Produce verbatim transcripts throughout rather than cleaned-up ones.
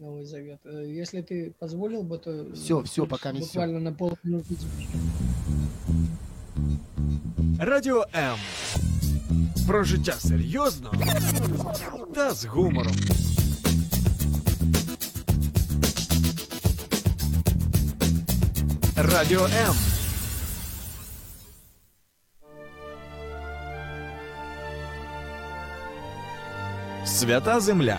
Новый Завет. Если ты позволил бы, то все, все, пока не буквально все. На полминуты. Радіо М. Про життя серйозно та з гумором. Радіо М. Свята земля.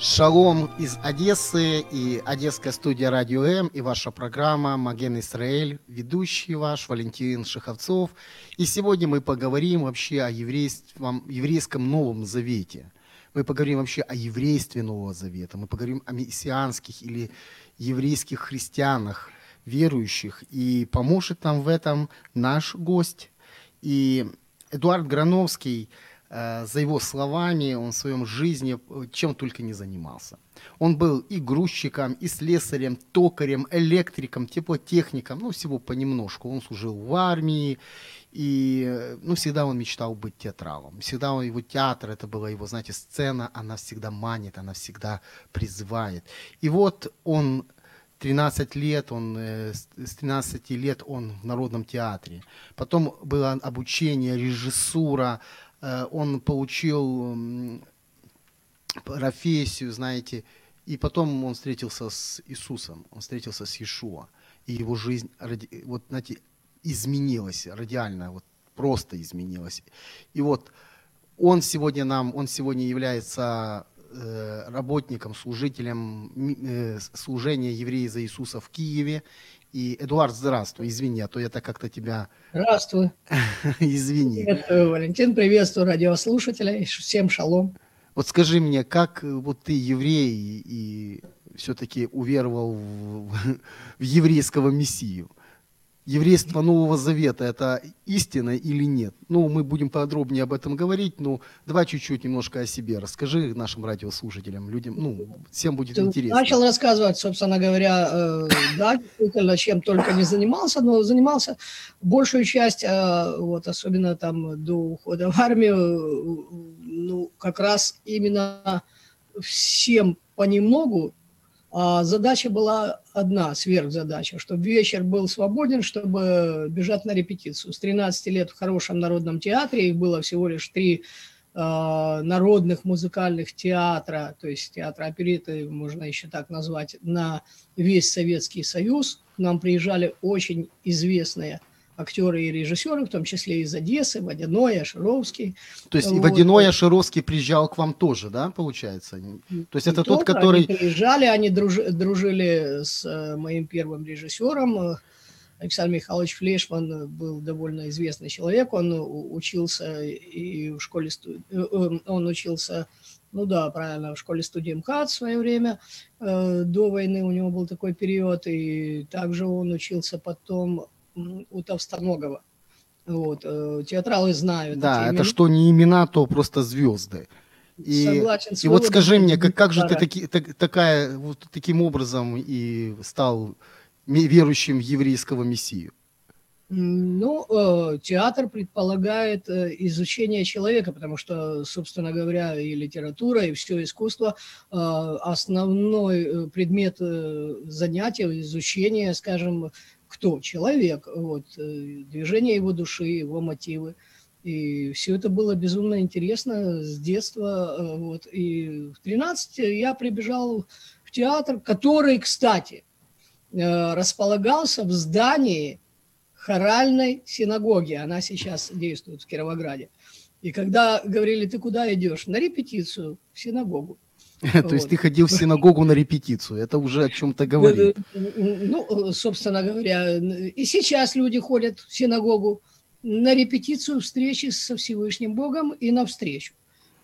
Шалом из Одессы и Одесская студия «Радио М» и ваша программа «Маген Израиль», ведущий ваш Валентин Шихавцов. И сегодня мы поговорим вообще о еврейском Новом Завете. Мы поговорим вообще о еврействе Нового Завета. Мы поговорим о мессианских или еврейских христианах, верующих. И поможет нам в этом наш гость. И Эдуард Грановский... За его словами, он в своем жизни чем только не занимался. Он был и грузчиком, и слесарем, токарем, электриком, теплотехником, ну, всего понемножку. Он служил в армии, и, ну, всегда он мечтал быть театралом. Всегда он, его театр, это была его, знаете, сцена, она всегда манит, она всегда призывает. И вот он тринадцать лет, он, с тринадцати лет он в Народном театре. Потом было обучение, режиссура. Он получил профессию, знаете, и потом он встретился с Иисусом, он встретился с Иешуа, и его жизнь, вот, знаете, изменилась радикально, вот, просто изменилась. И вот он сегодня нам, он сегодня является работником, служителем служения евреев за Иисуса в Киеве. И, Эдуард, здравствуй, извини, а то я так как-то тебя... Здравствуй. Извини. Привет, Валентин, приветствую радиослушателей, всем шалом. Вот скажи мне, как вот ты еврей и все-таки уверовал в, в еврейского мессию? Еврейство Нового Завета – это истина или нет? Ну, мы будем подробнее об этом говорить, но давай чуть-чуть немножко о себе. Расскажи нашим радиослушателям, людям, ну, всем будет Ты интересно. Начал рассказывать, собственно говоря, э, да, действительно, чем только не занимался, но занимался большую часть, э, вот, особенно там до ухода в армию, ну, как раз именно всем понемногу. А задача была одна, сверхзадача, чтобы вечер был свободен, чтобы бежать на репетицию. С тринадцати лет в хорошем народном театре, их было всего лишь три э, народных музыкальных театра, то есть театра оперетты, можно еще так назвать, на весь Советский Союз. К нам приезжали очень известные актеры и режиссеры, в том числе из Одессы, Водяной, Шировский. То есть вот. И Водяной, Шировский приезжал к вам тоже, да, получается? То есть и это тот, который... Они приезжали, они друж... дружили с моим первым режиссером. Александр Михайлович Флешман был довольно известный человек. Он учился и в школе... Он учился... Ну да, правильно, в школе-студии МХАТ в свое время, до войны у него был такой период. И также он учился потом... у Товстоногова. Вот. Театралы знают. Да, это имена. Что не имена, то просто звезды. И, Согласен, и вот скажи мне, как, как же ты таки, так, такая, вот, таким образом и стал верующим в еврейского мессию? Ну, театр предполагает изучение человека, потому что, собственно говоря, и литература, и все искусство, основной предмет занятия, изучения, скажем, кто? Человек, вот, движение его души, его мотивы. И все это было безумно интересно с детства. Вот. И в тринадцать я прибежал в театр, который, кстати, располагался в здании хоральной синагоги. Она сейчас действует в Кировограде. И когда говорили, ты куда идешь? На репетицию в синагогу. То есть ты ходил в синагогу на репетицию, это уже о чем-то говорит. Ну, собственно говоря, и сейчас люди ходят в синагогу на репетицию встречи со Всевышним Богом и навстречу,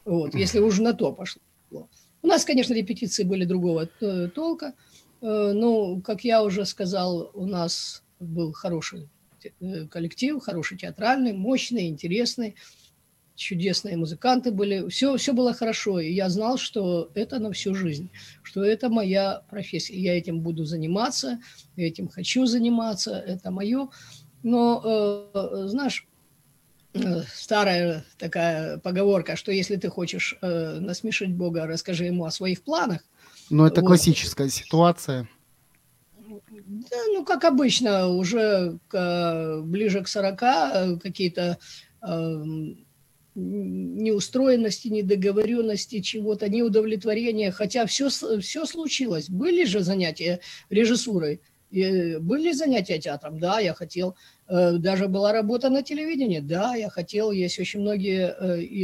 вот, если уж на то пошло. У нас, конечно, репетиции были другого толка, но, как я уже сказал, у нас был хороший коллектив, хороший театральный, мощный, интересный, чудесные музыканты были. Все, все было хорошо, и я знал, что это на всю жизнь, что это моя профессия. Я этим буду заниматься, я этим хочу заниматься, это мое. Но, э, знаешь, э, старая такая поговорка, что если ты хочешь э, насмешить Бога, расскажи ему о своих планах. Но это вот. Классическая ситуация. Да, ну, как обычно, уже к, ближе к сорока какие-то э, неустроенности, недоговоренности, чего-то, неудовлетворения. Хотя все, все случилось. Были же занятия режиссурой, и были занятия театром. Да, я хотел. Даже была работа на телевидении. Да, я хотел. Есть очень многие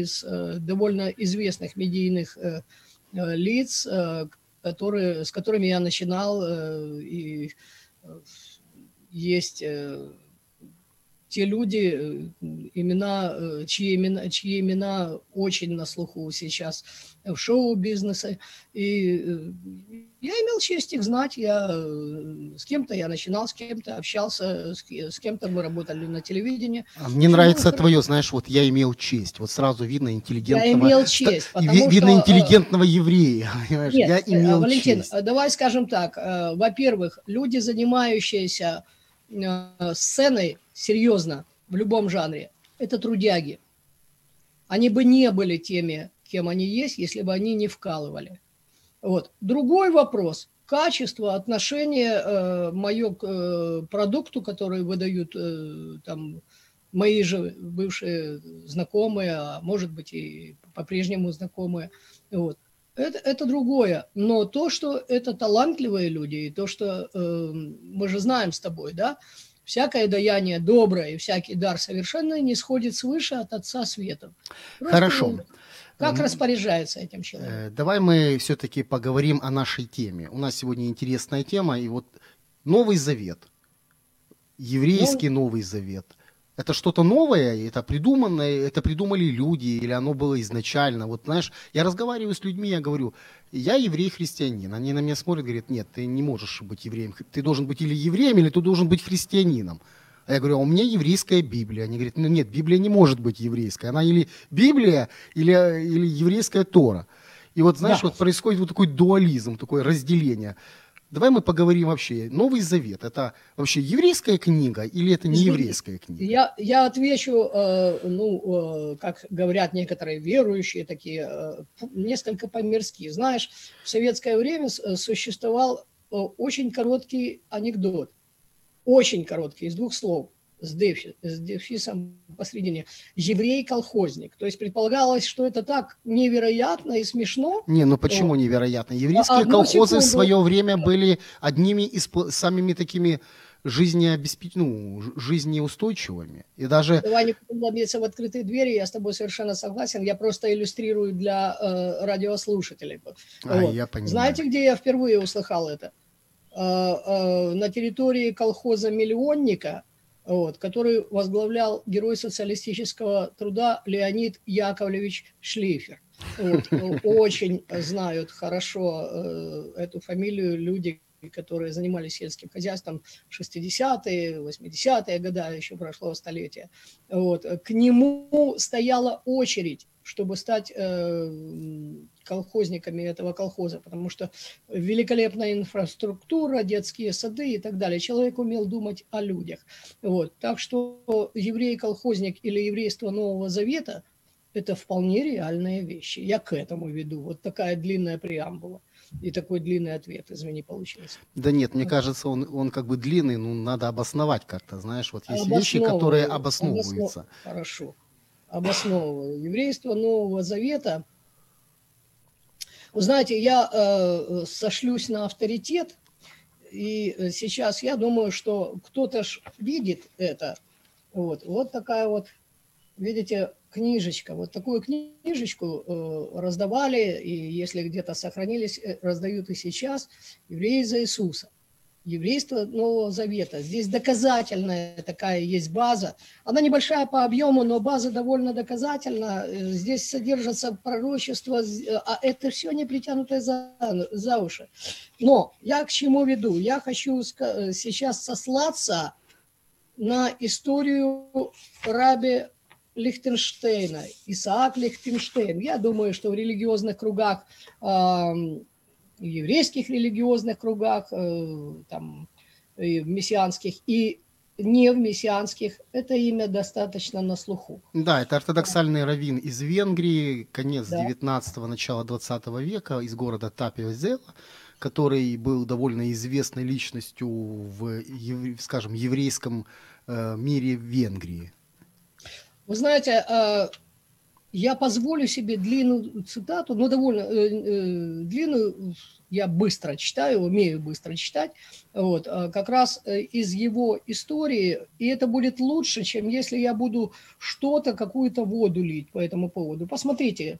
из довольно известных медийных лиц, которые, с которыми я начинал. И есть... те люди, имена, чьи, имена, чьи имена очень на слуху сейчас в шоу-бизнесе. И я имел честь их знать. Я, с кем-то я начинал, с кем-то общался, с кем-то мы работали на телевидении. Мне Почему нравится это... твое, знаешь, вот «я имел честь». Вот сразу видно интеллигентного... Я имел честь, потому что... Видно интеллигентного еврея. Нет, я имел Валентин, честь. Давай скажем так. Во-первых, люди, занимающиеся сценой, серьезно, в любом жанре, это трудяги. Они бы не были теми, кем они есть, если бы они не вкалывали. Вот. Другой вопрос. Качество, отношение э, мое к э, продукту, который выдают э, там, мои же бывшие знакомые, а может быть и по-прежнему знакомые. Вот. Это, это другое. Но то, что это талантливые люди, и то, что э, мы же знаем с тобой, да, всякое даяние доброе и всякий дар совершенно не сходит свыше от Отца Светов. Просто хорошо. Как распоряжается этим человеком? Давай мы все-таки поговорим о нашей теме. У нас сегодня интересная тема. И вот Новый Завет, еврейский ну... Новый Завет. Это что-то новое, это придуманное, это придумали люди, или оно было изначально. Вот знаешь, я разговариваю с людьми, я говорю, я еврей-христианин. Они на меня смотрят, говорят, нет, ты не можешь быть евреем. Ты должен быть или евреем, или ты должен быть христианином. А я говорю, а у меня еврейская Библия. Они говорят, ну нет, Библия не может быть еврейская. Она или Библия, или, или еврейская Тора. И вот знаешь, да. вот происходит вот такой дуализм, такое разделение. Давай мы поговорим вообще. Новый Завет – это вообще еврейская книга или это не еврейская книга? Я, я отвечу, э, ну, э, как говорят некоторые верующие, такие, э, несколько по-мирски. Знаешь, в советское время существовал очень короткий анекдот. Очень короткий, из двух слов, с, дефи, с дефисом посредине. Еврей-колхозник. То есть предполагалось, что это так невероятно и смешно. Не, ну почему невероятно? Еврейские Одну колхозы секунду. в свое время были одними из самыми такими жизнеобеспеч... ну, жизнеустойчивыми. И даже... Давай не будем ломиться в открытые двери, я с тобой совершенно согласен. Я просто иллюстрирую для э, радиослушателей. А, вот. Я понимаю. Знаете, где я впервые услыхал это? Э, э, на территории колхоза-миллионника, вот, который возглавлял герой социалистического труда Леонид Яковлевич Шлифер. Вот, очень знают хорошо э, эту фамилию люди, которые занимались сельским хозяйством в шестидесятые, восьмидесятые годы еще прошлого столетия. Вот, к нему стояла очередь, чтобы стать э, колхозниками этого колхоза, потому что великолепная инфраструктура, детские сады и так далее. Человек умел думать о людях. Вот. Так что еврей-колхозник или еврейство Нового Завета – это вполне реальные вещи. Я к этому веду. Вот такая длинная преамбула. И такой длинный ответ, извини, получился. Да нет, мне кажется, он, он как бы длинный, но надо обосновать как-то, знаешь. Вот есть вещи, которые обосновываются. Обоснов... Хорошо. Обосновываю. Еврейство Нового Завета. Вы знаете, я э, сошлюсь на авторитет, и сейчас я думаю, что кто-то ж видит это. Вот, вот такая вот, видите, книжечка. Вот такую книжечку э, раздавали, и если где-то сохранились, раздают и сейчас, «Евреи за Иисуса». Еврейство Нового Завета. Здесь доказательная такая есть база. Она небольшая по объему, но база довольно доказательна. Здесь содержатся пророчества, а это все не притянутое за, за уши. Но я к чему веду? Я хочу сейчас сослаться на историю раби Лихтенштейна, Исаак Лихтенштейн. Я думаю, что в религиозных кругах, э, еврейских религиозных кругах, э, там, и в мессианских, и не в мессианских, это имя достаточно на слуху. Да, это ортодоксальный раввин из Венгрии, конец да. девятнадцатого, начало двадцатого века, из города Тапиозела, который был довольно известной личностью в, скажем, еврейском мире в Венгрии. Вы знаете, я позволю себе длинную цитату, но довольно длинную, я быстро читаю, умею быстро читать, вот, как раз из его истории, и это будет лучше, чем если я буду что-то, какую-то воду лить по этому поводу. Посмотрите.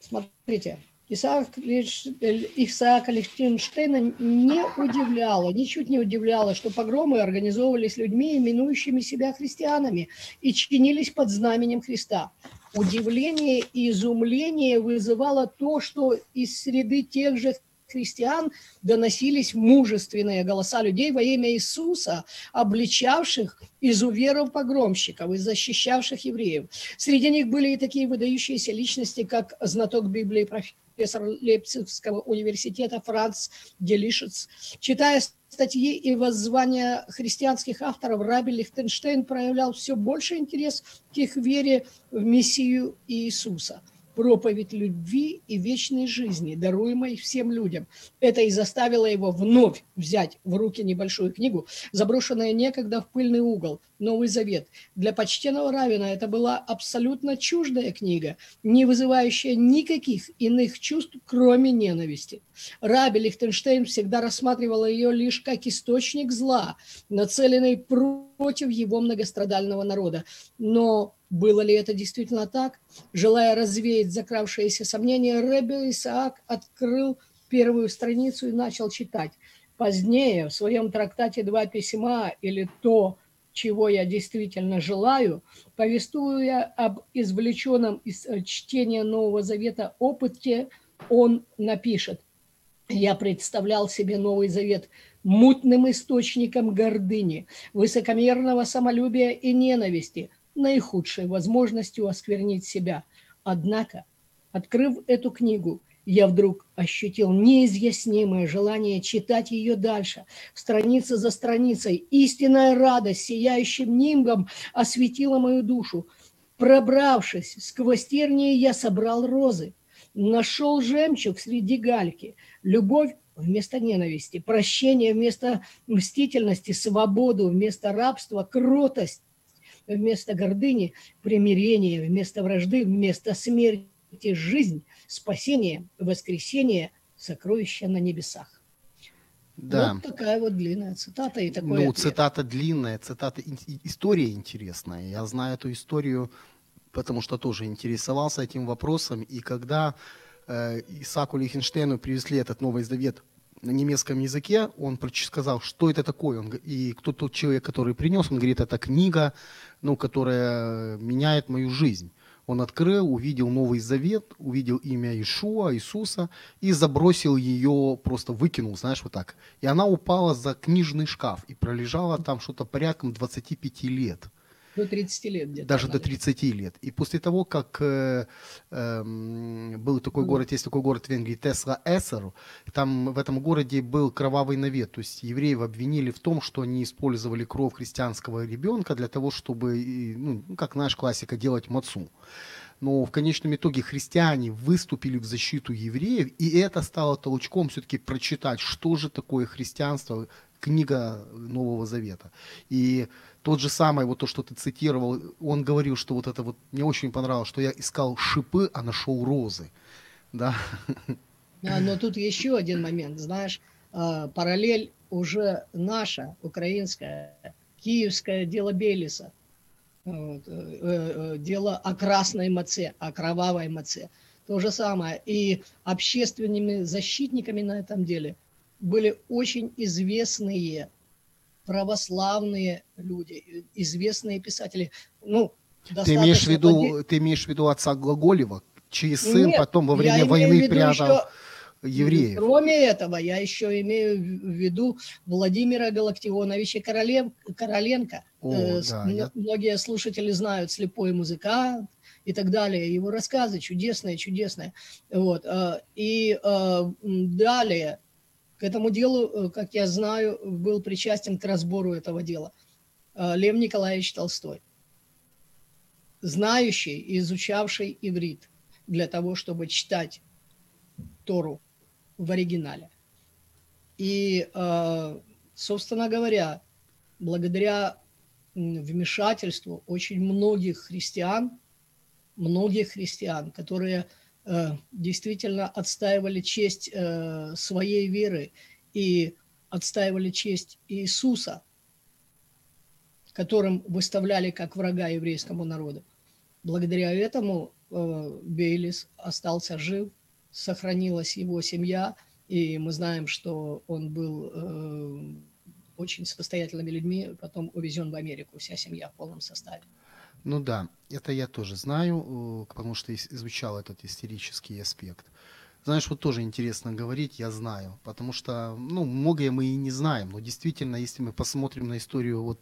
Смотрите, Исаака Лихтенштейна не удивляло, ничуть не удивляло, что погромы организовывались людьми, именующими себя христианами, и чинились под знаменем Христа. Удивление и изумление вызывало то, что из среды тех же христиан доносились мужественные голоса людей во имя Иисуса, обличавших изуверов-погромщиков и защищавших евреев. Среди них были и такие выдающиеся личности, как знаток Библии профессор Лейпцигского университета Франц Делич. Читая статьи и воззвания христианских авторов, раби Лихтенштейн проявлял все больше интерес к их вере в Мессию Иисуса. Проповедь любви и вечной жизни, даруемой всем людям. Это и заставило его вновь взять в руки небольшую книгу, заброшенную некогда в пыльный угол, Новый Завет. Для почтенного раввина это была абсолютно чуждая книга, не вызывающая никаких иных чувств, кроме ненависти. Раби Лихтенштейн всегда рассматривал ее лишь как источник зла, нацеленный против его многострадального народа. Но было ли это действительно так? Желая развеять закравшиеся сомнения, раби Исаак открыл первую страницу и начал читать. Позднее в своем трактате «Два письма» или «То, чего я действительно желаю», повествуя об извлеченном из чтения Нового Завета опыте, он напишет: «Я представлял себе Новый Завет мутным источником гордыни, высокомерного самолюбия и ненависти, наихудшей возможностью осквернить себя. Однако, открыв эту книгу, я вдруг ощутил неизъяснимое желание читать ее дальше, страница за страницей. Истинная радость сияющим нимбом осветила мою душу. Пробравшись сквозь тернии, я собрал розы, нашел жемчуг среди гальки, любовь вместо ненависти, прощение вместо мстительности, свободу вместо рабства, кротость вместо гордыни, примирение вместо вражды, вместо смерти жизнь, спасение, воскресение, сокровища на небесах». Да. Вот такая вот длинная цитата и такой Ну, ответ. Цитата длинная, цитата, история интересная. Я знаю эту историю, потому что тоже интересовался этим вопросом. И когда э, Исааку Лихтенштейну привезли этот Новый Завет на немецком языке, он сказал, что это такое. Он, и кто тот человек, который принес, он говорит, это книга, ну, которая меняет мою жизнь. Он открыл, увидел Новый Завет, увидел имя Иешуа, Иисуса, и забросил ее, просто выкинул, знаешь, вот так. И она упала за книжный шкаф и пролежала там что-то порядком двадцать пять лет. До тридцати лет где-то. Даже до тридцати лет. И после того, как э, э, был такой город, есть такой город в Венгрии, Тесла-Эссер, там в этом городе был кровавый навет. То есть евреев обвинили в том, что они использовали кровь христианского ребенка для того, чтобы, ну, как наша классика, делать мацу. Но в конечном итоге христиане выступили в защиту евреев, и это стало толчком все-таки прочитать, что же такое христианство, книга Нового Завета. И тот же самый, вот то, что ты цитировал, он говорил, что вот это вот, мне очень понравилось, что я искал шипы, а нашел розы. Да. Да, но тут еще один момент, знаешь, параллель уже наша, украинская, киевское дело Белиса, вот, дело о красной маце, о кровавой маце. То же самое. И общественными защитниками на этом деле были очень известные православные люди, известные писатели. Ну, ты, имеешь в виду, поди... ты имеешь в виду отца Глаголева, чей сын Нет, потом во время войны прятал... евреев. Кроме этого, я еще имею в виду Владимира Галактионовича Короленко. О, э, да, многие я... слушатели знают, слепой музыкант и так далее. Его рассказы чудесные, чудесные. Вот. И далее к этому делу, как я знаю, был причастен к разбору этого дела Лев Николаевич Толстой, знающий и изучавший иврит для того, чтобы читать Тору в оригинале. И, собственно говоря, благодаря вмешательству очень многих христиан, многих христиан, которые действительно отстаивали честь своей веры и отстаивали честь Иисуса, которым выставляли как врага еврейскому народу. Благодаря этому Бейлис остался жив, сохранилась его семья, и мы знаем, что он был очень состоятельными людьми, потом увезен в Америку, вся семья в полном составе. Ну да, это я тоже знаю, потому что изучал этот исторический аспект. Знаешь, вот тоже интересно говорить, я знаю, потому что, ну, многое мы и не знаем, но действительно, если мы посмотрим на историю вот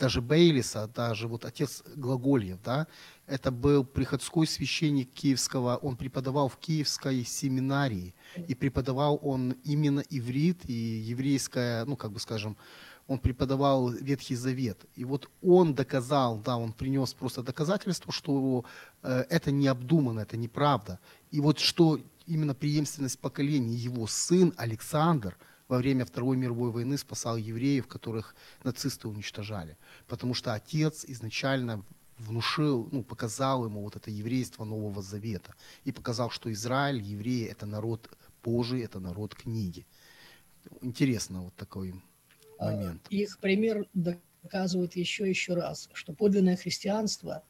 даже Бейлиса, даже вот отец Глагольев, да, это был приходской священник Киевского, он преподавал в Киевской семинарии, и преподавал он именно иврит и еврейское, ну, как бы скажем, он преподавал Ветхий Завет. И вот он доказал, да, он принес просто доказательство, что это необдуманно, это неправда. И вот что именно преемственность поколений, его сын Александр во время Второй мировой войны спасал евреев, которых нацисты уничтожали. Потому что отец изначально внушил, ну, показал ему вот это еврейство Нового Завета. И показал, что Израиль, евреи, это народ Божий, это народ книги. Интересно вот такой момент. Их пример доказывает еще и еще раз, что подлинное христианство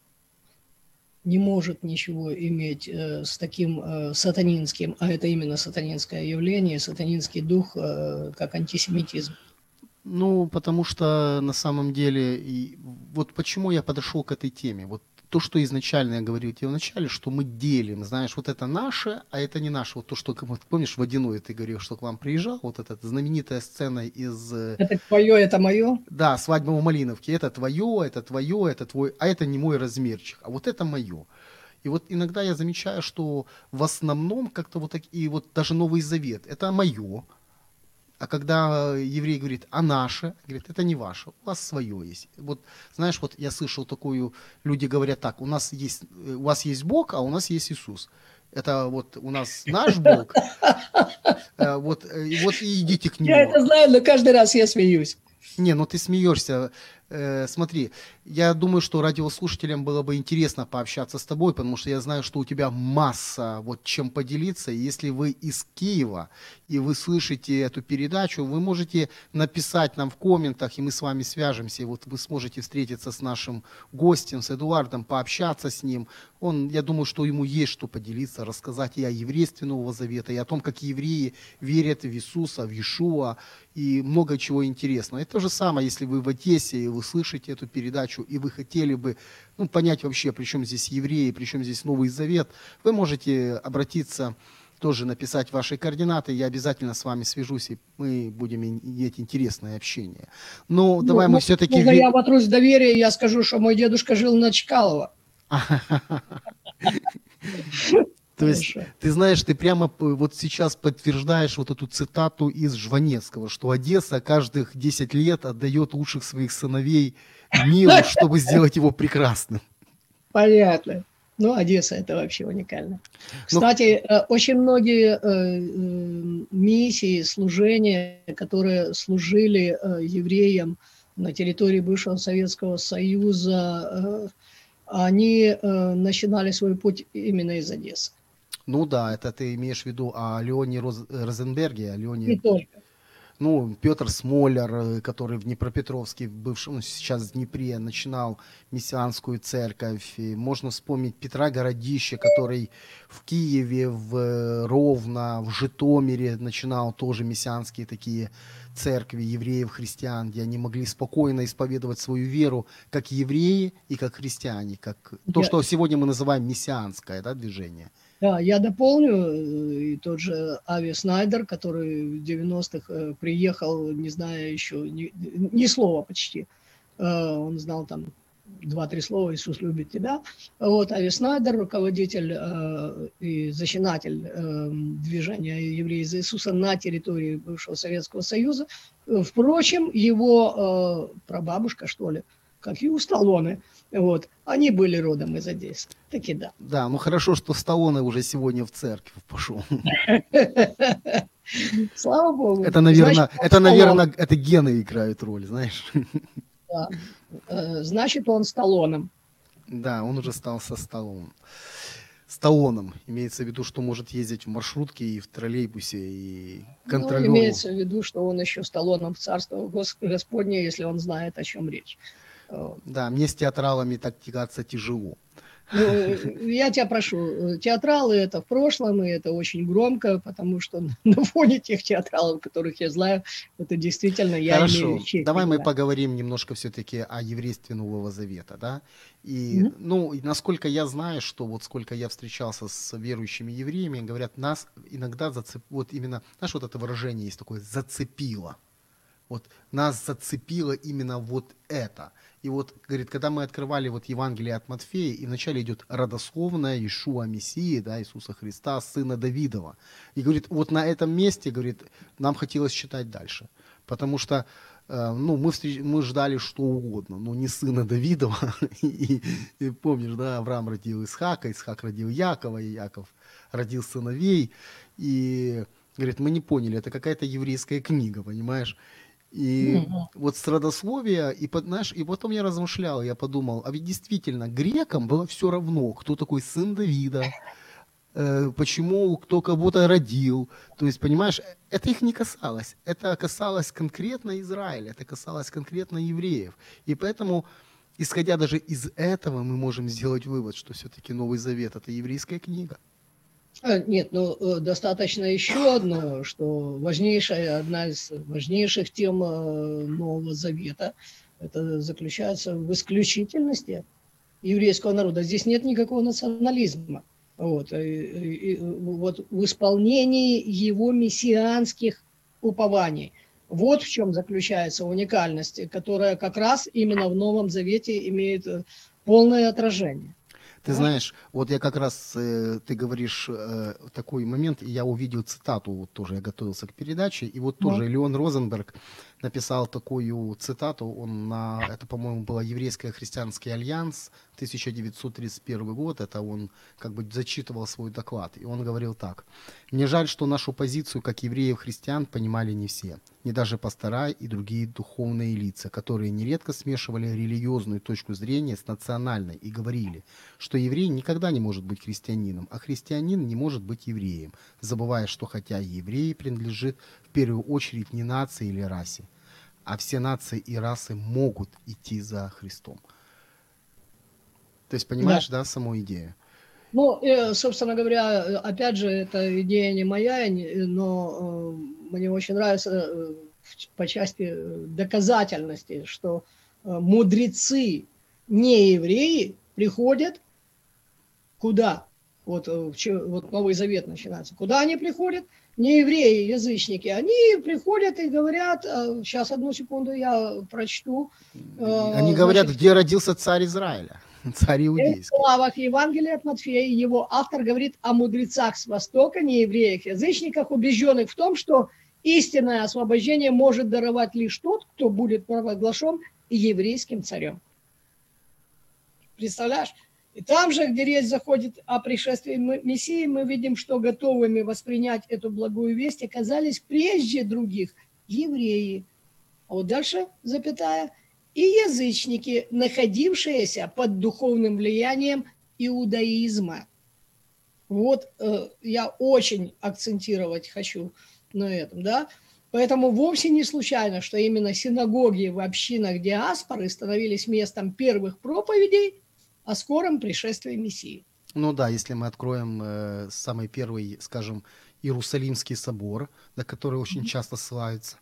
не может ничего иметь э, с таким э, сатанинским, а это именно сатанинское явление, сатанинский дух, э, как антисемитизм. Ну, потому что на самом деле, и вот почему я подошел к этой теме, вот то, что изначально я говорил тебе вначале, что мы делим, знаешь, вот это наше, а это не наше. Вот то, что, вот, помнишь, Водяной ты говорил, что к вам приезжал, вот эта знаменитая сцена из... Это твое, это мое? Да, свадьба в Малиновке. Это твое, это твое, это твой, а это не мой размерчик, а вот это мое. И вот иногда я замечаю, что в основном как-то вот так, и вот даже Новый Завет, это мое. А когда еврей говорит, а наше, говорит, это не ваше, у вас свое есть. Вот, знаешь, вот я слышал такую, люди говорят так, у нас есть, у вас есть Бог, а у нас есть Иисус. Это вот у нас наш Бог, вот и идите к нему. Я это знаю, но каждый раз я смеюсь. Не, ну ты смеешься. Смотри, я думаю, что радиослушателям было бы интересно пообщаться с тобой, потому что я знаю, что у тебя масса вот чем поделиться. Если вы из Киева и вы слышите эту передачу, вы можете написать нам в комментах, и мы с вами свяжемся. И вот вы сможете встретиться с нашим гостем, с Эдуардом, пообщаться с ним. Он, я думаю, что ему есть что поделиться, рассказать и о еврействе Нового Завета, и о том, как евреи верят в Иисуса, в Иешуа, и много чего интересного. И то же самое, если вы в Одессе, и вы слышите эту передачу, и вы хотели бы, ну, понять вообще, при чем здесь евреи, при чем здесь Новый Завет, вы можете обратиться, тоже написать ваши координаты, я обязательно с вами свяжусь, и мы будем иметь интересное общение. Но ну, давай мы ну, все-таки... Когда я вотрусь в доверие, я скажу, что мой дедушка жил на Чкалова. То есть, ты знаешь, ты прямо вот сейчас подтверждаешь вот эту цитату из Жванецкого, что Одесса каждых десять лет отдает лучших своих сыновей миру, чтобы сделать его прекрасным. Понятно. Ну, Одесса – это вообще уникально. Кстати, Но... очень многие миссии, служения, которые служили евреям на территории бывшего Советского Союза, они э, начинали свой путь именно из Одессы. Ну да, это ты имеешь в виду о Леоне Роз... Розенберге, о Леоне... Не только. Ну, Петр Смолер, который в Днепропетровске, бывший, ну, сейчас в Днепре, начинал мессианскую церковь. И можно вспомнить Петра Городища, который в Киеве, в Ровно, в Житомире начинал тоже мессианские такие церкви евреев, христиан, где они могли спокойно исповедовать свою веру как евреи и как христиане, как то, что сегодня мы называем мессианское, да, движение. Да, я дополню, и тот же Ави Снайдер, который в девяностых приехал, не зная еще ни, ни слова почти, он знал там два-три слова «Иисус любит тебя». Вот Ави Снайдер, руководитель э, и зачинатель э, движения «Евреи за Иисуса» на территории бывшего Советского Союза. Впрочем, его э, прабабушка, что ли, как и у Сталлоне, вот, они были родом из Одессы. Таки да. Да, ну хорошо, что Сталлоне уже сегодня в церковь пошел. Слава Богу. Это, наверное, это гены играют роль, знаешь. Да. Значит, он Сталлоном. Да, он уже стал со Сталлоном. Сталлоном. Имеется в виду, что может ездить в маршрутке и в троллейбусе, и контролеру. Ну, имеется в виду, что он еще Сталлоном в царство Господне, если он знает, о чем речь. Да, мне с театралами так тягаться тяжело. Ну, я тебя прошу, театралы это в прошлом, и это очень громко, потому что на фоне тех театралов, которых я знаю, это действительно я Хорошо. имею честь. Давай мы поговорим немножко все-таки о еврействе Нового Завета, да? И, mm-hmm. ну, насколько я знаю, что вот сколько я встречался с верующими евреями, говорят, нас иногда зацепило, вот именно, знаешь, вот это выражение есть такое, зацепило. Вот нас зацепило именно вот это. И вот, говорит, когда мы открывали вот Евангелие от Матфея, и вначале идет родословная Иешуа Мессии, да, Иисуса Христа, сына Давидова. И, говорит, вот на этом месте, говорит, нам хотелось читать дальше. Потому что, э, ну, мы, встреч... мы ждали что угодно, но не сына Давидова. И, и помнишь, да, Авраам родил Исхака, Исхак родил Якова, и Яков родил сыновей. И, говорит, мы не поняли, это какая-то еврейская книга, понимаешь? И mm-hmm. вот с родословия, и, знаешь, и потом я размышлял, я подумал, а ведь действительно грекам было все равно, кто такой сын Давида, э, почему кто кого-то родил, то есть, понимаешь, это их не касалось, это касалось конкретно Израиля, это касалось конкретно евреев, и поэтому, исходя даже из этого, мы можем сделать вывод, что все-таки Новый Завет – это еврейская книга. Нет, ну, достаточно еще одно, что важнейшая, одна из важнейших тем Нового Завета, это заключается в исключительности еврейского народа. Здесь нет никакого национализма. Вот, и, и, вот в исполнении его мессианских упований. Вот в чем заключается уникальность, которая как раз именно в Новом Завете имеет полное отражение. Ты знаешь, вот я как раз, э, ты говоришь э, такой момент, и я увидел цитату, вот тоже я готовился к передаче, и вот тоже да. Леон Розенберг написал такую цитату, он на, это, по-моему, был Еврейско-христианский альянс, тысяча девятьсот тридцать первый год, это он как бы зачитывал свой доклад, и он говорил так. «Мне жаль, что нашу позицию как евреев-христиан понимали не все, не даже пастора и другие духовные лица, которые нередко смешивали религиозную точку зрения с национальной и говорили, что еврей никогда не может быть христианином, а христианин не может быть евреем, забывая, что хотя евреи принадлежит в первую очередь не нации или расе, а все нации и расы могут идти за Христом». То есть, понимаешь, да, да саму идею? Ну, собственно говоря, опять же, эта идея не моя, но мне очень нравится по части доказательности, что мудрецы неевреи приходят куда? Вот, вот Новый Завет начинается. Куда они приходят? Не евреи, язычники. Они приходят и говорят, сейчас одну секунду я прочту. Они говорят, значит, где родился царь Израиля. Царь иудейский. В главах Евангелия от Матфея его автор говорит о мудрецах с Востока, неевреях, язычниках, убежденных в том, что истинное освобождение может даровать лишь тот, кто будет провозглашен еврейским царем. Представляешь? И там же, где речь заходит о пришествии Мессии, мы видим, что готовыми воспринять эту благую весть оказались прежде других евреи. А вот дальше запятая. И язычники, находившиеся под духовным влиянием иудаизма. Вот э, я очень акцентировать хочу на этом, да. Поэтому вовсе не случайно, что именно синагоги в общинах диаспоры становились местом первых проповедей о скором пришествии Мессии. Ну да, если мы откроем э, самый первый, скажем, Иерусалимский собор, на который очень mm-hmm. часто ссылаются.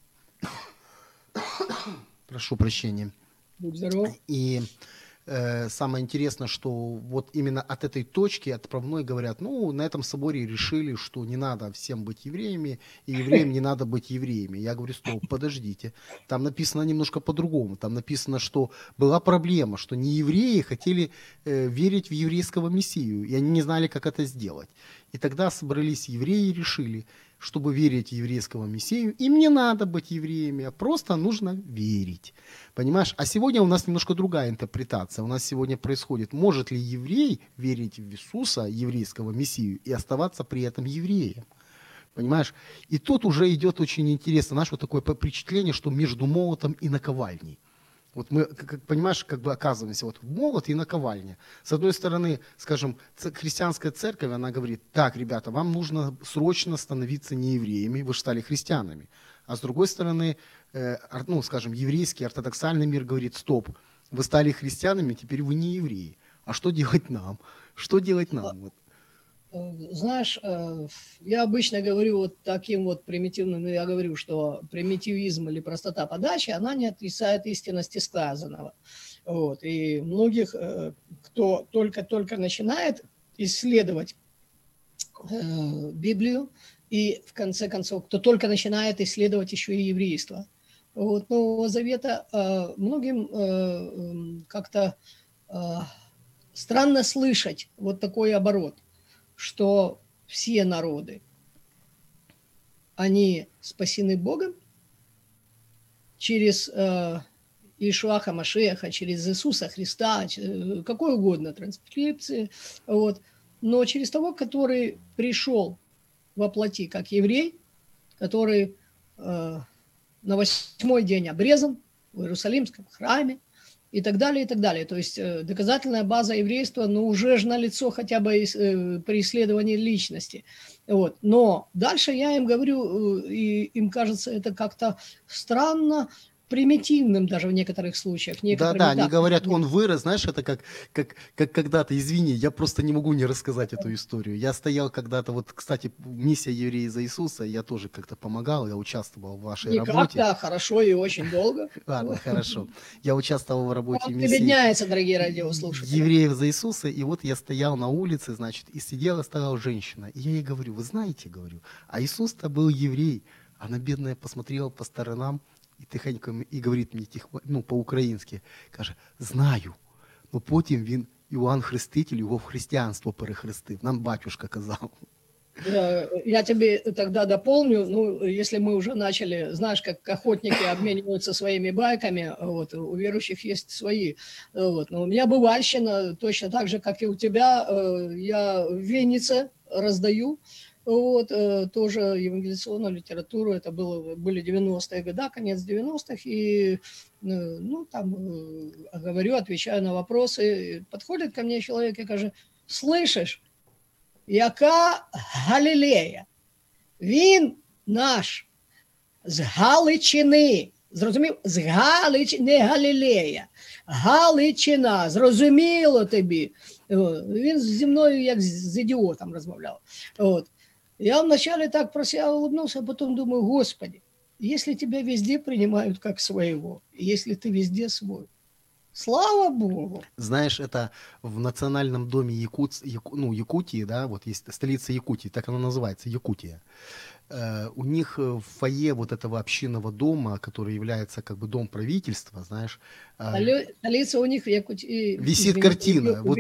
Прошу прощения. Будь здоров. И Самое интересное, что вот именно от этой точки отправной говорят, ну, на этом соборе решили, что не надо всем быть евреями, и евреям не надо быть евреями. Я говорю, стоп, подождите. Там написано немножко по-другому. Там написано, что была проблема, что не евреи хотели э, верить в еврейского мессию, и они не знали, как это сделать. И тогда собрались евреи и решили, чтобы верить в еврейского мессию, им не надо быть евреями, а просто нужно верить. Понимаешь? А сегодня у нас немножко другая интерпретация. У нас сегодня происходит, может ли еврей верить в Иисуса, еврейского мессию, и оставаться при этом евреем. Понимаешь? И тут уже идет очень интересно, знаешь, вот такое впечатление, что между молотом и наковальней. Вот мы, как, понимаешь, как бы оказываемся вот молот и наковальня. С одной стороны, скажем, христианская церковь, она говорит, так, ребята, вам нужно срочно становиться неевреями, вы же стали христианами. А с другой стороны, э, ну, скажем, еврейский ортодоксальный мир говорит, стоп, вы стали христианами, теперь вы не евреи. А что делать нам? Что делать нам? Знаешь, я обычно говорю вот таким вот примитивным, я говорю, что примитивизм или простота подачи, она не отрицает истинности сказанного. Вот. И многих, кто только-только начинает исследовать Библию, и в конце концов, кто только начинает исследовать еще и еврейство, вот, Нового Завета, многим как-то странно слышать вот такой оборот, что все народы, они спасены Богом через э, Иешуа Машеха, через Иисуса Христа, через, какой угодно транскрипции, вот, но через того, который пришел во плоти как еврей, который э, на восьмой день обрезан в Иерусалимском храме, и так далее, и так далее. То есть доказательная база еврейства, ну, уже же налицо хотя бы при исследовании личности. Вот. Но дальше я им говорю, и им кажется это как-то странно, примитивным даже в некоторых случаях. Некоторым, да, да, они говорят, он вырос, знаешь, это как, как, как когда-то, извини, я просто не могу не рассказать эту историю. Я стоял когда-то, вот, кстати, миссия «Евреи за Иисуса», я тоже как-то помогал, я участвовал в вашей не работе. Как-то, хорошо и очень долго. Ладно, хорошо. Я участвовал в работе миссии «Объединяется», дорогие радиослушатели. «Евреев за Иисуса», и вот я стоял на улице, значит, и сидела, стояла женщина, и я ей говорю, вы знаете, говорю, а Иисус-то был еврей. Она, бедная, посмотрела по сторонам, и тихенько, и говорит мне тихо, ну, по-українськи, каже, знаю, но потім він Іоанн Хреститель його в християнство перехрестив, нам батюшка казав. Я тебе тогда дополню, ну, если мы уже начали, знаешь, как охотники обмениваются своими байками, вот, у верующих есть свои, вот, но у меня бывальщина точно так же, как и у тебя, я в Виннице раздаю, вот, тоже евангелиционную литературу, это было, были девяностые годы, конец девяностых, и, ну, там, говорю, отвечаю на вопросы, подходит ко мне человек и говорит, слышишь, яка Галилея, він наш, з Галичини, зрозумів, з Галичини, не Галилея, Галичина, зрозуміло тобі, він зі мною як з ідіотом розмовляв, от. Я вначале так про себя улыбнулся, а потом думаю, Господи, если тебя везде принимают как своего, если ты везде свой, слава Богу. Знаешь, это в национальном доме Якут, Яку, ну, Якутии, да, вот есть столица Якутии, так она называется, Якутия. Э, у них в фойе вот этого общинного дома, который является как бы дом правительства, знаешь. Э, столица у них в Якутии. Висит картина. Вот,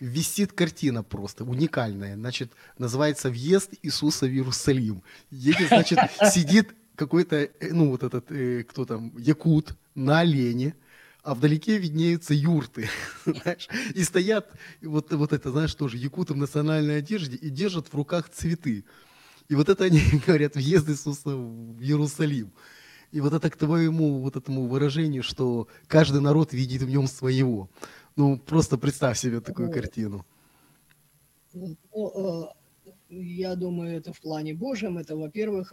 висит картина просто, уникальная. Значит, называется «Въезд Иисуса в Иерусалим». Едет, значит, сидит какой-то, ну, вот этот, э, кто там, якут на олене, а вдалеке виднеются юрты, знаешь, и стоят, вот, вот это, знаешь, тоже якуты в национальной одежде и держат в руках цветы. И вот это они говорят, въезд Иисуса в Иерусалим. И вот это к твоему вот этому выражению, что каждый народ видит в нем своего. Ну, просто представь себе такую картину. Я думаю, это в плане Божьем, это, во-первых,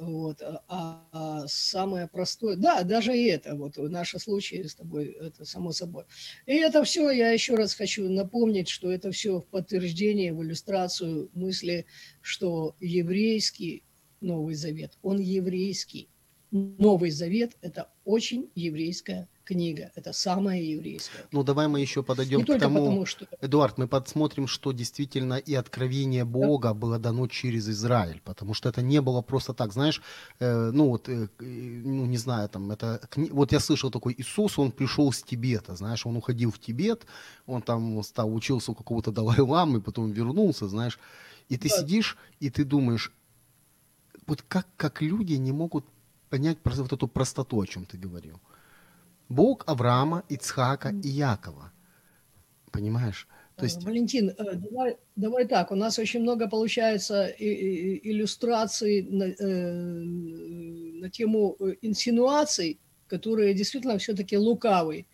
вот, а самое простое, да, даже и это, вот, наши случаи с тобой, это само собой. И это все, я еще раз хочу напомнить, что это все в подтверждение, в иллюстрацию мысли, что еврейский Новый Завет, он еврейский. Новый Завет – это очень еврейская книга. Это самая еврейская. Ну, давай мы еще подойдем не к тому, потому, что... Эдуард, мы подсмотрим, что действительно и откровение Бога да. было дано через Израиль, потому что это не было просто так, знаешь, э, ну, вот, э, ну, не знаю, там, это, кни... вот я слышал такой Иисус, он пришел с Тибета, знаешь, он уходил в Тибет, он там стал, учился у какого-то Далай-ламы, потом вернулся, знаешь, и ты да. сидишь, и ты думаешь, вот как, как люди не могут понять вот эту простоту, о чем ты говорил. Бог Авраама, Ицхака и Якова. Понимаешь? То есть... Валентин, давай, давай так. У нас очень много получается иллюстраций на, на тему инсинуаций, которые действительно все-таки лукавый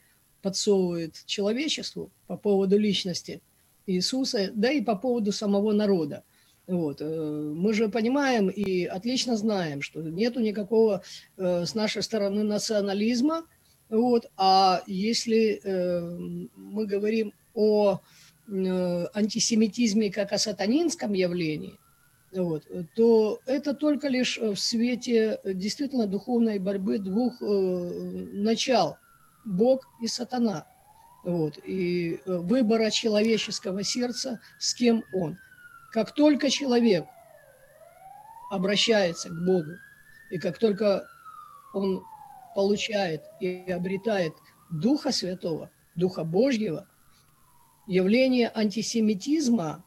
подсовывает человечеству по поводу личности Иисуса, да и по поводу самого народа. Вот. Мы же понимаем и отлично знаем, что нету никакого с нашей стороны национализма. Вот. А если мы говорим о антисемитизме как о сатанинском явлении, вот, то это только лишь в свете действительно духовной борьбы двух начал – Бог и сатана. Вот. И выбора человеческого сердца, с кем он. Как только человек обращается к Богу, и как только он получает и обретает Духа Святого, Духа Божьего, явление антисемитизма,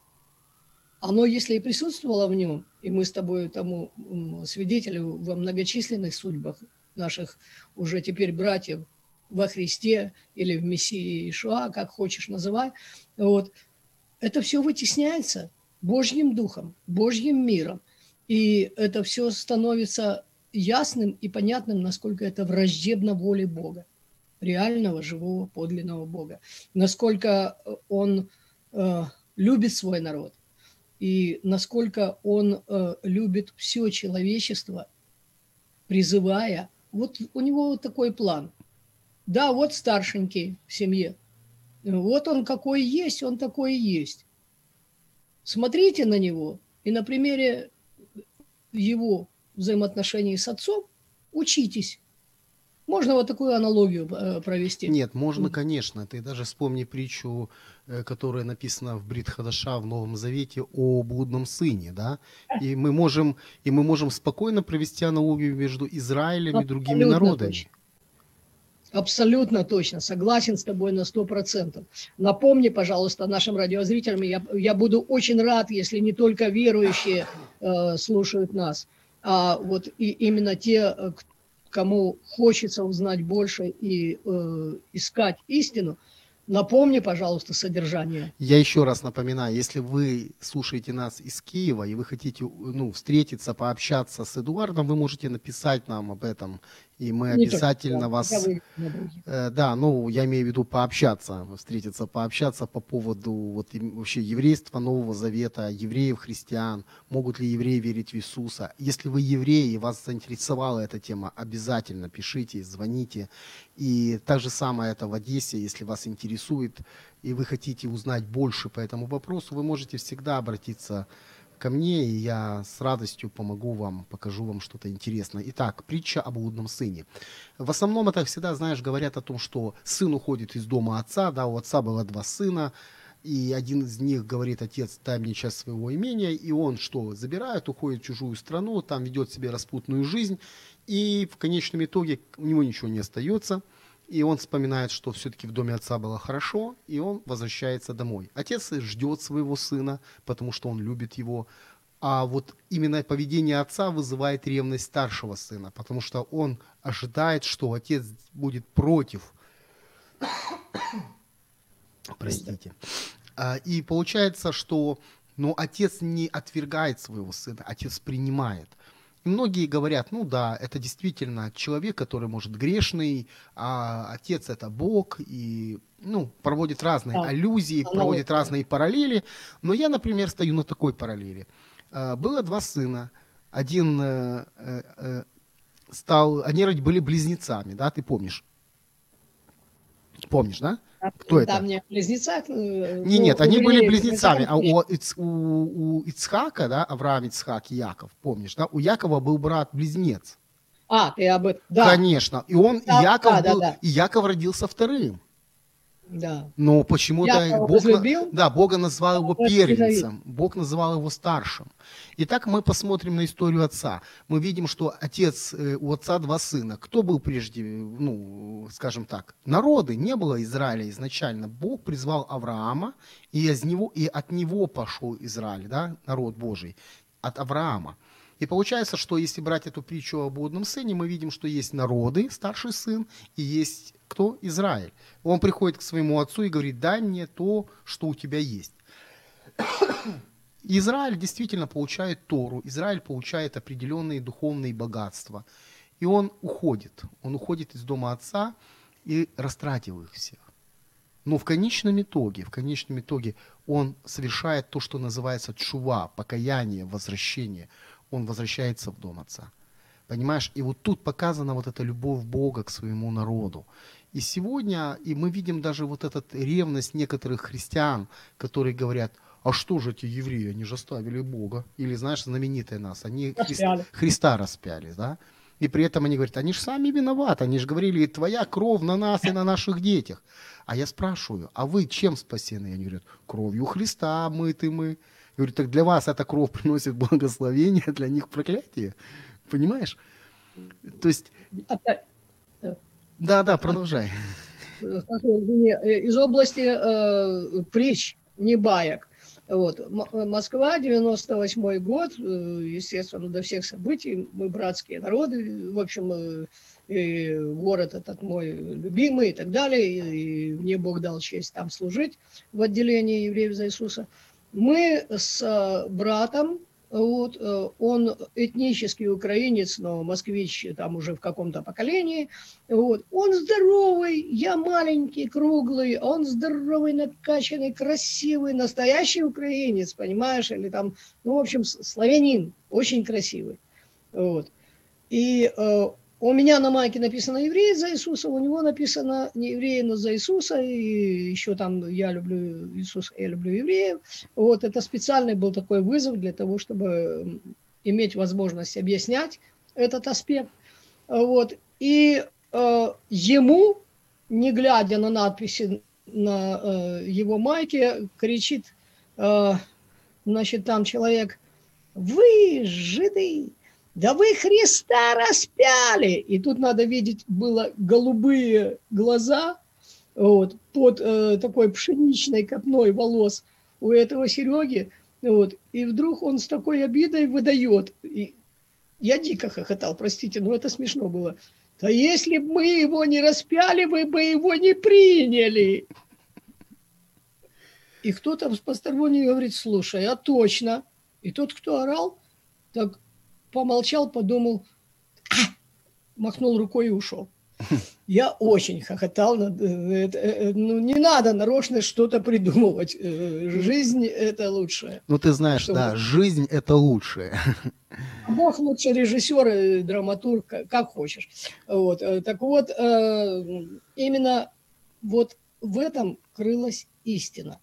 оно, если и присутствовало в нем, и мы с тобой тому свидетели во многочисленных судьбах наших уже теперь братьев во Христе или в Мессии Иешуа, как хочешь называй, вот, это все вытесняется Божьим Духом, Божьим миром. И это все становится ясным и понятным, насколько это враждебно воле Бога, реального, живого, подлинного Бога. Насколько Он э, любит свой народ и насколько Он э, любит все человечество, призывая. Вот у Него вот такой план. Да, вот старшенький в семье. Вот он какой есть, он такой и есть. Смотрите на него и на примере его взаимоотношений с отцом учитесь. Можно вот такую аналогию провести? Нет, можно, конечно. Ты даже вспомни притчу, которая написана в Брит Хадаша в Новом Завете о блудном сыне, да? И мы можем, и мы можем спокойно провести аналогию между Израилем и другими народами. Точно. Абсолютно точно. Согласен с тобой на сто процентов. Напомни, пожалуйста, нашим радиозрителям, я, я буду очень рад, если не только верующие э, слушают нас, а вот и именно те, кому хочется узнать больше и э, искать истину. Напомни, пожалуйста, содержание. Я еще раз напоминаю, если вы слушаете нас из Киева, и вы хотите, ну, встретиться, пообщаться с Эдуардом, вы можете написать нам об этом, и мы не обязательно только, вас... Э, да, ну, я имею в виду пообщаться, встретиться, пообщаться по поводу вот, вообще еврейства Нового Завета, евреев, христиан, могут ли евреи верить в Иисуса. Если вы евреи, и вас заинтересовала эта тема, обязательно пишите, звоните. И так же самое это в Одессе, если вас интересует, и вы хотите узнать больше по этому вопросу, вы можете всегда обратиться ко мне, и я с радостью помогу вам, покажу вам что-то интересное. Итак, притча о блудном сыне. В основном это всегда, знаешь, говорят о том, что сын уходит из дома отца, да, у отца было два сына, и один из них говорит: отец, дай мне часть своего имения, и он что, забирает, уходит в чужую страну, там ведет себе распутную жизнь, и в конечном итоге у него ничего не остается, и он вспоминает, что все-таки в доме отца было хорошо, и он возвращается домой. Отец ждет своего сына, потому что он любит его, а вот именно поведение отца вызывает ревность старшего сына, потому что он ожидает, что отец будет против. Простите. И получается, что, ну, отец не отвергает своего сына, отец принимает. И многие говорят, ну да, это действительно человек, который, может, грешный, а отец это Бог, и, ну, проводит разные да. аллюзии, проводит да. разные параллели. Но я, например, стою на такой параллели. Было два сына. Один стал, они были близнецами, да, ты помнишь? Помнишь, да? Кто это? Там не близнеца. Не, нет, они были близнецами. А у, у, у Ицхака, да, Авраам, Ицхак и Яков, помнишь, да, у Якова был брат-близнец. А, ты об этом, да. Конечно. И он, да, и Яков, да, был, да, да. И Яков родился вторым. Да. Но почему-то Бог, да, Бога назвал его первенцем, Бог называл его старшим. Итак, мы посмотрим на историю отца. Мы видим, что отец, у отца два сына. Кто был прежде, ну, скажем так, народы? Не было Израиля изначально. Бог призвал Авраама, и, из него, и от него пошел Израиль, да, народ Божий, от Авраама. И получается, что если брать эту притчу о блудном сыне, мы видим, что есть народы, старший сын, и есть кто? Израиль. Он приходит к своему отцу и говорит: дай мне то, что у тебя есть. Израиль действительно получает Тору, Израиль получает определенные духовные богатства. И он уходит, он уходит из дома отца и растратил их всех. Но в конечном итоге, в конечном итоге он совершает то, что называется тшува, покаяние, возвращение. Он возвращается в дом отца. Понимаешь? И вот тут показана вот эта любовь Бога к своему народу. И сегодня, и мы видим даже вот эту ревность некоторых христиан, которые говорят: а что же эти евреи, они же оставили Бога. Или, знаешь, знаменитые нас, они распяли. Христа распяли, да? И при этом они говорят: они же сами виноваты, они же говорили: твоя кровь на нас и на наших детях. А я спрашиваю: а вы чем спасены? Они говорят: кровью Христа мыты мы. Я говорю: так для вас эта кровь приносит благословение, для них проклятие. Понимаешь? То есть... Да, да, продолжай. Из области э, притч, не баек. Вот. Москва, девяносто восьмой год, естественно, до всех событий. Мы братские народы, в общем, и город этот мой любимый и так далее. И, и мне Бог дал честь там служить в отделении евреев за Иисуса. Мы с братом, вот, он этнический украинец, но москвич там уже в каком-то поколении, вот, он здоровый, я маленький, круглый, он здоровый, накачанный, красивый, настоящий украинец, понимаешь, или там, ну, в общем, славянин, очень красивый, вот, и... У меня на майке написано «евреи за Иисуса», у него написано не «евреи, но за Иисуса», и еще там «я люблю Иисуса, я люблю евреев». Вот это специальный был такой вызов для того, чтобы иметь возможность объяснять этот аспект. Вот. И э, ему, не глядя на надписи на э, его майке, кричит, э, значит, там человек: «Вы, жиды! Да вы Христа распяли!» И тут надо видеть было голубые глаза, вот, под э, такой пшеничной копной волос у этого Сереги. Вот, и вдруг он с такой обидой выдает. И я дико хохотал, простите, но это смешно было. «Да если бы мы его не распяли, вы бы его не приняли!» И кто-то с посторонней говорит: «Слушай, а точно!» И тот, кто орал, так... помолчал, подумал, махнул рукой и ушел. Я очень хохотал. Ну, не надо нарочно что-то придумывать. Жизнь – это лучшее. Ну, ты знаешь, чтобы... да, жизнь – это лучшее. Бог лучше режиссер, драматург, как хочешь. Вот. Так вот, именно вот в этом крылась истина.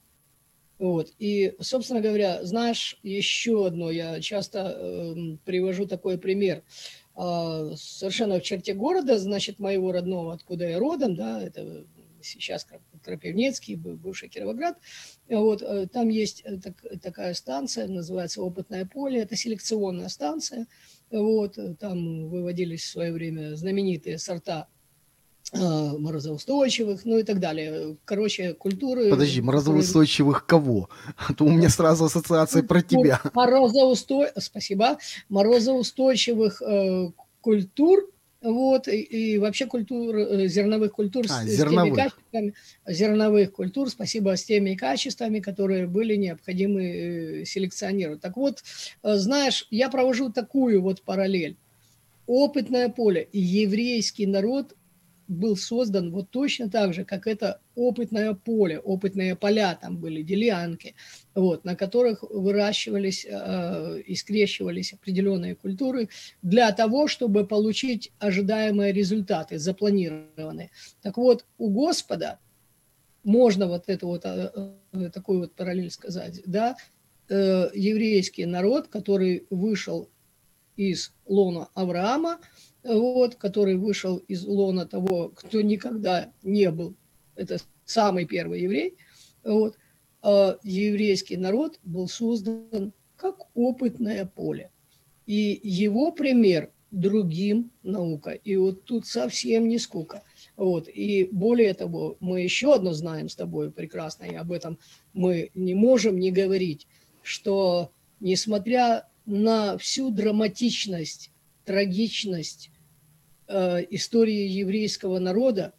Вот. И, собственно говоря, знаешь, еще одно, я часто э, привожу такой пример. Э, совершенно в черте города, значит, моего родного, откуда я родом, да, это сейчас Крапивницкий, бывший Кировоград, вот, э, там есть так, такая станция, называется «Опытное поле», это селекционная станция, вот, там выводились в свое время знаменитые сорта морозоустойчивых, ну и так далее. Короче, культуры... Подожди, морозоустойчивых кого? А то у меня сразу ассоциации про тебя. Морозоустой... Спасибо. Морозоустойчивых э, культур, вот, и, и вообще культур, э, зерновых культур а, с, зерновых. с теми качествами, зерновых культур, спасибо, с теми качествами, которые были необходимы э, селекционеру. Так вот, э, знаешь, я провожу такую вот параллель. Опытное поле и еврейский народ был создан вот точно так же, как это опытное поле, опытные поля там были, делянки, вот, на которых выращивались э, и скрещивались определенные культуры для того, чтобы получить ожидаемые результаты, запланированные. Так вот, у Господа можно вот эту вот э, такую вот параллель сказать, да, э, еврейский народ, который вышел из лона Авраама, вот, который вышел из лона того, кто никогда не был. Это самый первый еврей. Вот. А еврейский народ был создан как опытное поле. И его пример другим наука. И вот тут совсем не скука. Вот. И более того, мы еще одно знаем с тобой прекрасно, и об этом мы не можем не говорить, что несмотря на всю драматичность, трагичность э, истории еврейского народа,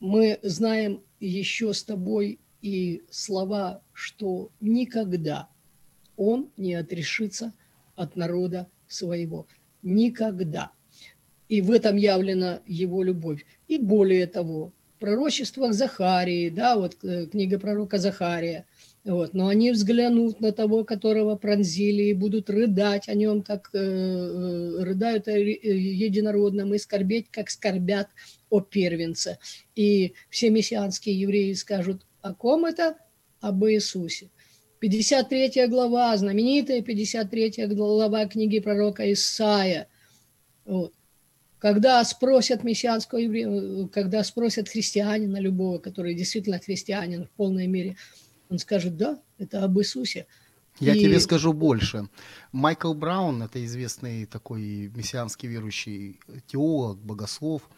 мы знаем еще с тобой и слова, что никогда он не отрешится от народа своего. Никогда. И в этом явлена его любовь. И более того, в пророчествах Захарии, да, вот книга пророка Захария, вот, но они взглянут на того, которого пронзили, и будут рыдать о нем, как э, рыдают о единородном, и скорбеть, как скорбят о первенце. И все мессианские евреи скажут, о ком это? Об Иисусе. пятьдесят третья глава, знаменитая пятьдесят третья глава книги пророка Исаия. Вот. Когда спросят мессианского еврея, когда спросят христианина любого, который действительно христианин в полной мере, он скажет, да, это об Иисусе. Я и... тебе скажу больше. Майкл Браун, это известный такой мессианский верующий теолог, богослов,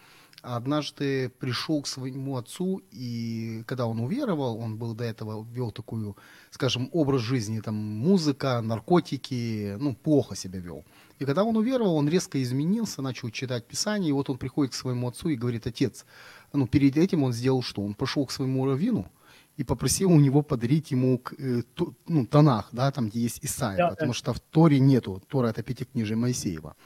однажды пришел к своему отцу, и когда он уверовал, он был до этого, вел такую, скажем, образ жизни, там, музыка, наркотики, ну, плохо себя вел. И когда он уверовал, он резко изменился, начал читать Писание, и вот он приходит к своему отцу и говорит, отец, ну, перед этим он сделал что? Он пошел к своему раввину и попросил у него подарить ему, ну, Танах, да, там, где есть Исаия, да, потому да. что в Торе нету, Тора — это пятикнижие Моисеева.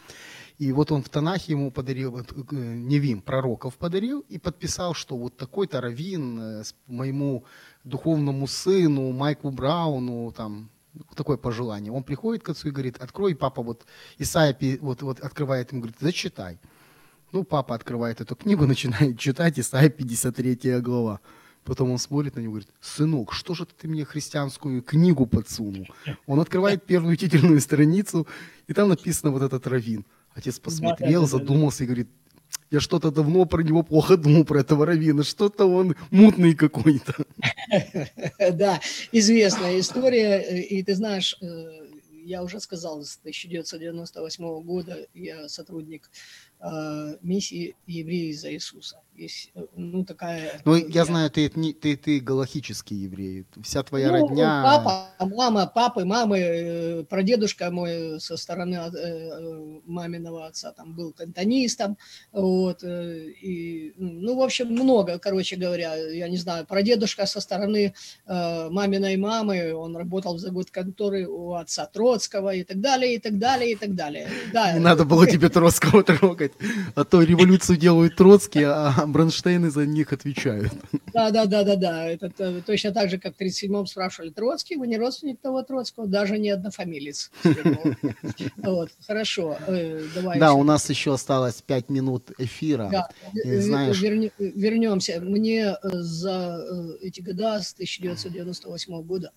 И вот он в Танахе ему подарил, Невим, пророков подарил, и подписал, что вот такой-то раввин моему духовному сыну, Майку Брауну, там, такое пожелание. Он приходит к отцу и говорит, открой, папа, вот Исайя вот, вот, открывает ему, говорит, зачитай. Ну, папа открывает эту книгу, начинает читать, Исайя пятьдесят третья глава. Потом он смотрит на него и говорит, сынок, что же ты мне христианскую книгу подсунул? Он открывает первую титульную страницу, и там написано вот этот раввин. Отец посмотрел, задумался и говорит, я что-то давно про него плохо думал, про этого раввина, что-то он мутный какой-то. Да, известная история, и ты знаешь, я уже сказал, с тысяча девятьсот девяносто восьмого года я сотрудник миссии «Евреи за Иисуса». Есть, ну, такая... Ну, я знаю, ты, ты, ты галахический еврей, вся твоя ну, родня... Папа, мама, папы, мамы, прадедушка мой со стороны маминого отца там был кантонистом, вот, и, ну, в общем, много, короче говоря, я не знаю, прадедушка со стороны маминой мамы, он работал в заготконторы у отца Троцкого и так далее, и так далее, и так далее. Да. Не надо было тебе Троцкого трогать, а то революцию делают Троцкие, а Бронштейны за них отвечают. Да, да, да, да, да. Это точно так же, как в тридцать седьмом спрашивали, Троцкий, вы не родственник того Троцкого, даже не однофамилец. Вот, хорошо. Давай. Да, у нас еще осталось пять минут эфира. Да, знаешь... Верни... вернемся. Мне за эти года с тысяча девятьсот девяносто восьмого года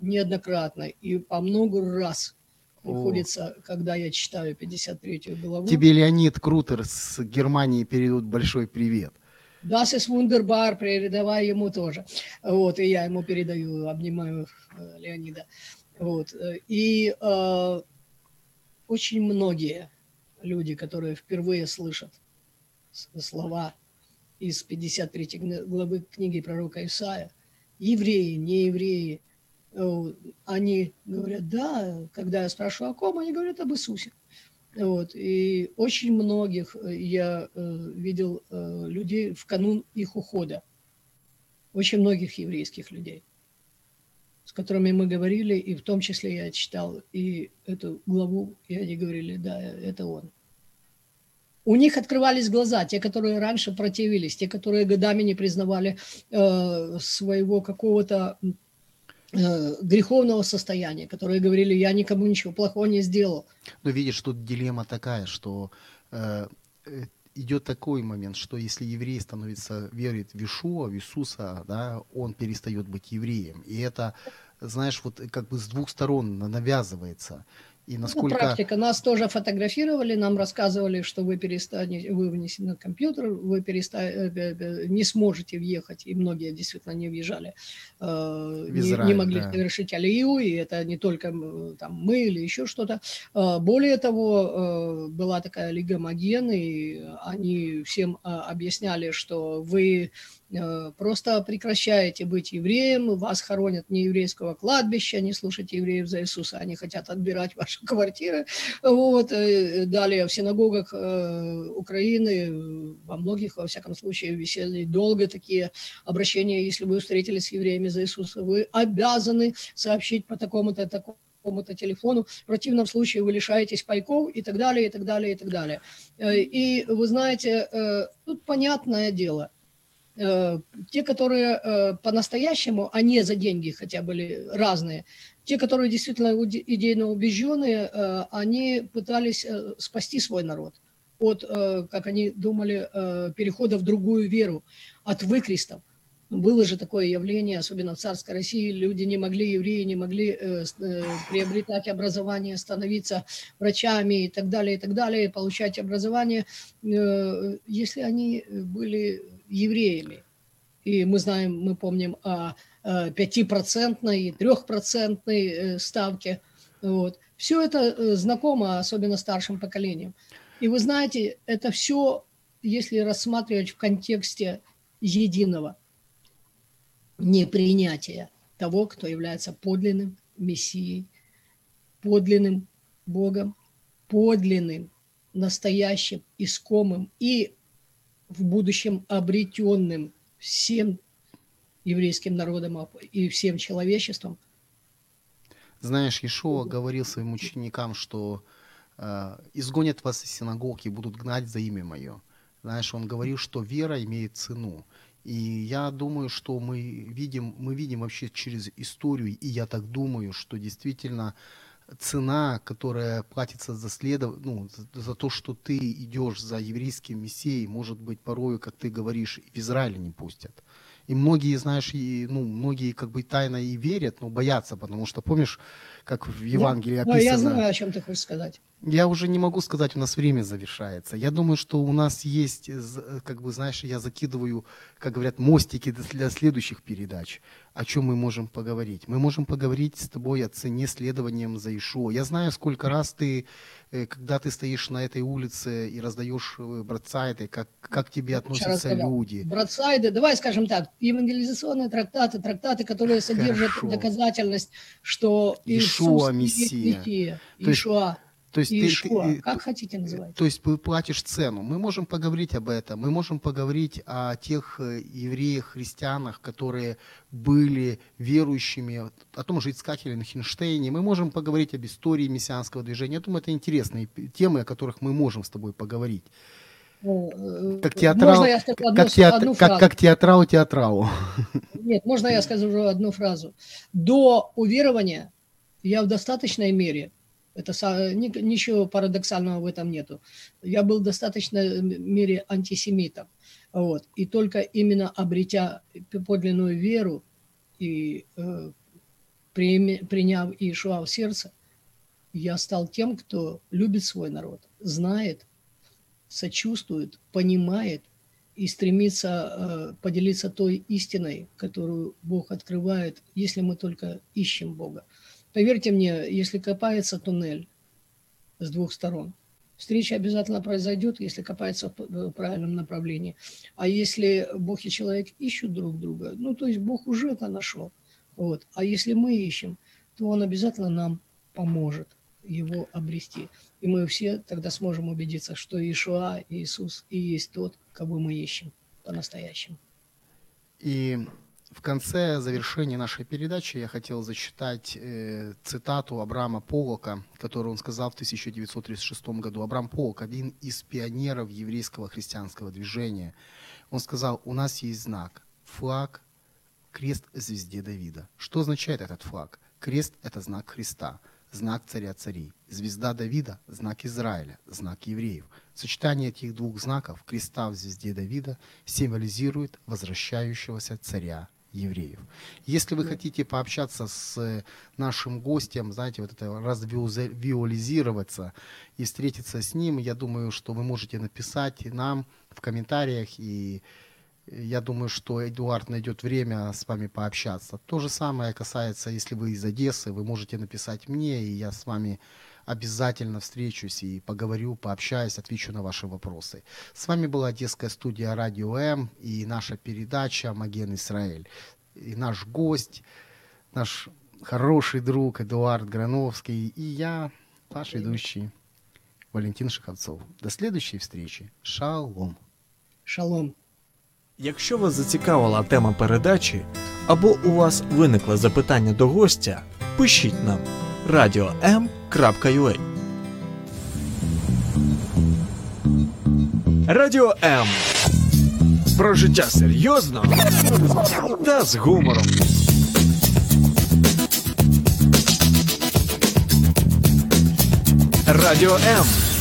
неоднократно и по много раз приходится, когда я читаю пятьдесят третью главу. Тебе Леонид Крутер с Германии передает большой привет. Das ist wunderbar, передавай ему тоже. Вот, и я ему передаю, обнимаю Леонида. Вот, и э, очень многие люди, которые впервые слышат слова из пятьдесят третьей главы книги пророка Исаия, евреи, не евреи, они говорят, да, когда я спрашиваю о ком, они говорят об Иисусе. Вот. И очень многих я видел людей в канун их ухода, очень многих еврейских людей, с которыми мы говорили, и в том числе я читал и эту главу, и они говорили, да, это он. У них открывались глаза, те, которые раньше противились, те, которые годами не признавали своего какого-то... греховного состояния, которые говорили, я никому ничего плохого не сделал. Но видишь, тут дилемма такая, что э, идет такой момент, что если еврей становится, верит в Иешуа, в Иисуса, да, он перестает быть евреем. И это знаешь, вот как бы с двух сторон навязывается. И насколько... ну, практика. Нас тоже фотографировали, нам рассказывали, что вы перестанете, вы внесены на компьютер, вы перестанете, не сможете въехать, и многие действительно не въезжали, Израиль, не, не могли да. совершить алию, и это не только там, мы или еще что-то. Более того, была такая лига Маген, и они всем объясняли, что вы... просто прекращаете быть евреем, вас хоронят не еврейского кладбища, не слушайте евреев за Иисуса, они хотят отбирать ваши квартиры. Вот. Далее в синагогах Украины, во многих, во всяком случае, висели долго такие обращения: если вы встретились с евреями за Иисуса, вы обязаны сообщить по такому-то, такому какому-то телефону, в противном случае вы лишаетесь пайков, и так далее, и так далее, и так далее. И вы знаете, тут понятное дело, те, которые по-настоящему, а не за деньги, хотя были разные, те, которые действительно идейно убежденные, они пытались спасти свой народ от, как они думали, перехода в другую веру, от выкрестов. Было же такое явление, особенно в царской России, люди не могли, евреи не могли э, э, приобретать образование, становиться врачами и так далее, и так далее, получать образование, э, если они были евреями. И мы знаем, мы помним о пятипроцентной и трехпроцентной ставке. Вот. Все это знакомо, особенно старшим поколениям. И вы знаете, это все, если рассматривать в контексте единого, непринятие того, кто является подлинным Мессией, подлинным Богом, подлинным, настоящим, искомым и в будущем обретенным всем еврейским народом и всем человечеством. Знаешь, Иешуа говорил своим ученикам, что «изгонят вас из синагог и будут гнать за имя мое». Знаешь, он говорил, что вера имеет цену. И я думаю, что мы видим, мы видим вообще через историю, и я так думаю, что действительно цена, которая платится за следов, ну, за, за то, что ты идешь за еврейским мессией, может быть, порою, как ты говоришь, в Израиле не пустят. И многие, знаешь, и, ну, многие как бы тайно и верят, но боятся, потому что, помнишь, как в Евангелии описано... Я знаю, о чем ты хочешь сказать. Я уже не могу сказать, у нас время завершается. Я думаю, что у нас есть, как бы, знаешь, я закидываю, как говорят, мостики для следующих передач. О чем мы можем поговорить? Мы можем поговорить с тобой о цене следованием за Иешуа. Я знаю, сколько раз ты, когда ты стоишь на этой улице и раздаешь братсайды, как, как к тебе относятся люди. Братсайды, давай скажем так, евангелизационные трактаты, трактаты, которые содержат Хорошо. доказательность, что Иешуа Мессия. Иешуа. То есть Иешуа, ты, ты, как хотите называть. То есть ты платишь цену. Мы можем поговорить об этом. Мы можем поговорить о тех евреях-христианах, которые были верующими, о том же Ицхаке Лихтенштейне. Мы можем поговорить об истории мессианского движения. Я думаю, это интересные темы, о которых мы можем с тобой поговорить. Как театрал, можно я скажу одну, как театр, одну фразу? Как, как театрал театралу. Нет, можно я скажу одну фразу. До уверования я в достаточной мере... Это ничего парадоксального в этом нету. Я был в достаточной мере антисемитом. Вот. И только именно обретя подлинную веру и э, при, приняв Иешуа в сердце, я стал тем, кто любит свой народ, знает, сочувствует, понимает и стремится э, поделиться той истиной, которую Бог открывает, если мы только ищем Бога. Поверьте мне, если копается туннель с двух сторон, встреча обязательно произойдет, если копается в правильном направлении. А если Бог и человек ищут друг друга, ну, то есть Бог уже это нашел. Вот. А если мы ищем, то Он обязательно нам поможет его обрести. И мы все тогда сможем убедиться, что Иешуа, Иисус и есть тот, кого мы ищем по-настоящему. И... В конце завершения нашей передачи я хотел зачитать э, цитату Абрама Полока, которую он сказал в тысяча девятьсот тридцать шестом году. Абрам Полок – один из пионеров еврейского христианского движения. Он сказал: «У нас есть знак – флаг, крест звезде Давида». Что означает этот флаг? Крест – это знак Христа, знак царя царей. Звезда Давида – знак Израиля, знак евреев. Сочетание этих двух знаков – креста в звезде Давида – символизирует возвращающегося царя евреев. Если вы хотите пообщаться с нашим гостем, знаете, вот это развиуализироваться и встретиться с ним, я думаю, что вы можете написать нам в комментариях, и я думаю, что Эдуард найдет время с вами пообщаться. То же самое касается, если вы из Одессы, вы можете написать мне, и я с вами обязательно встречусь и поговорю, пообщаюсь, отвечу на ваши вопросы. С вами была Одесская студия «Радио М» и наша передача «Маген Израиль». И наш гость, наш хороший друг Эдуард Грановский и я, ваш ведущий Валентин Шихавцов. До следуючої встречи. Шалом. Шалом. Якщо вас зацікавила тема передачі або у вас виникло запитання до гостя, пишіть нам радіо ем крапка ю а. Радіо М. Про життя серйозно та з гумором. Радіо М.